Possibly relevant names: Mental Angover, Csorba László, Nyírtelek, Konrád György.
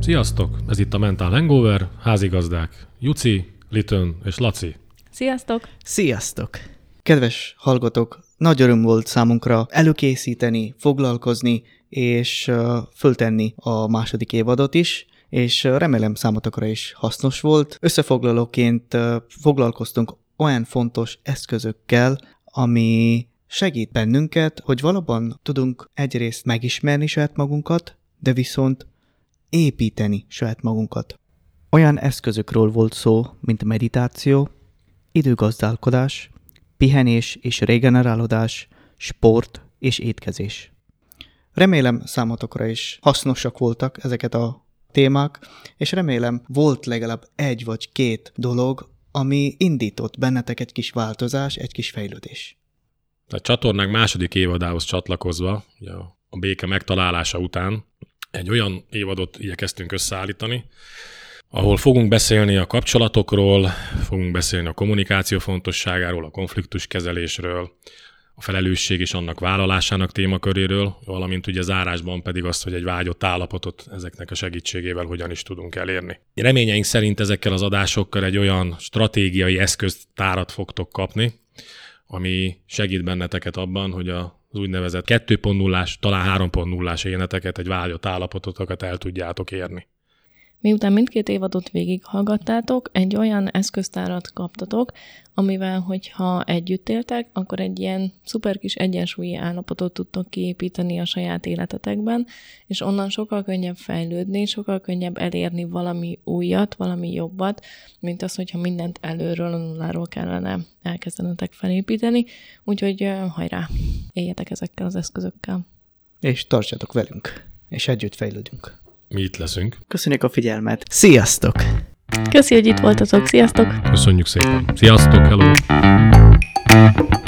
Sziasztok! Ez itt a Mental Angover, házigazdák Juci, Litön és Laci. Sziasztok! Sziasztok! Kedves hallgatók, nagy öröm volt számunkra előkészíteni, foglalkozni és föltenni a második évadot is, és remélem számotokra is hasznos volt. Összefoglalóként foglalkoztunk olyan fontos eszközökkel, ami segít bennünket, hogy valóban tudunk egyrészt megismerni saját magunkat, de viszont építeni saját magunkat. Olyan eszközökről volt szó, mint meditáció, időgazdálkodás, pihenés és regenerálódás, sport és étkezés. Remélem számotokra is hasznosak voltak ezeket a témák, és remélem volt legalább egy vagy két dolog, ami indított bennetek egy kis változás, egy kis fejlődés. A csatornánk második évadához csatlakozva, a béke megtalálása után egy olyan évadot igyekeztünk összeállítani, ahol fogunk beszélni a kapcsolatokról, fogunk beszélni a kommunikáció fontosságáról, a konfliktuskezelésről, a felelősség és annak vállalásának témaköréről, valamint ugye zárásban pedig azt, hogy egy vágyott állapotot ezeknek a segítségével hogyan is tudunk elérni. Reményeink szerint ezekkel az adásokkal egy olyan stratégiai eszköztárat fogtok kapni, ami segít benneteket abban, hogy az úgynevezett 2.0-ás, talán 3.0-ás éneteket, egy vágyott állapototokat el tudjátok érni. Miután mindkét évadot végighallgattátok, egy olyan eszköztárat kaptatok, amivel, hogyha együtt éltek, akkor egy ilyen szuper kis egyensúlyi állapotot tudtok kiépíteni a saját életetekben, és onnan sokkal könnyebb fejlődni, sokkal könnyebb elérni valami újat, valami jobbat, mint az, hogyha mindent előről, a nulláról kellene elkezdenetek felépíteni. Úgyhogy hajrá, éljetek ezekkel az eszközökkel. És tartsatok velünk, és együtt fejlődünk. Mi itt leszünk. Köszönjük a figyelmet. Sziasztok! Köszi, hogy itt voltatok. Sziasztok! Köszönjük szépen. Sziasztok, hello!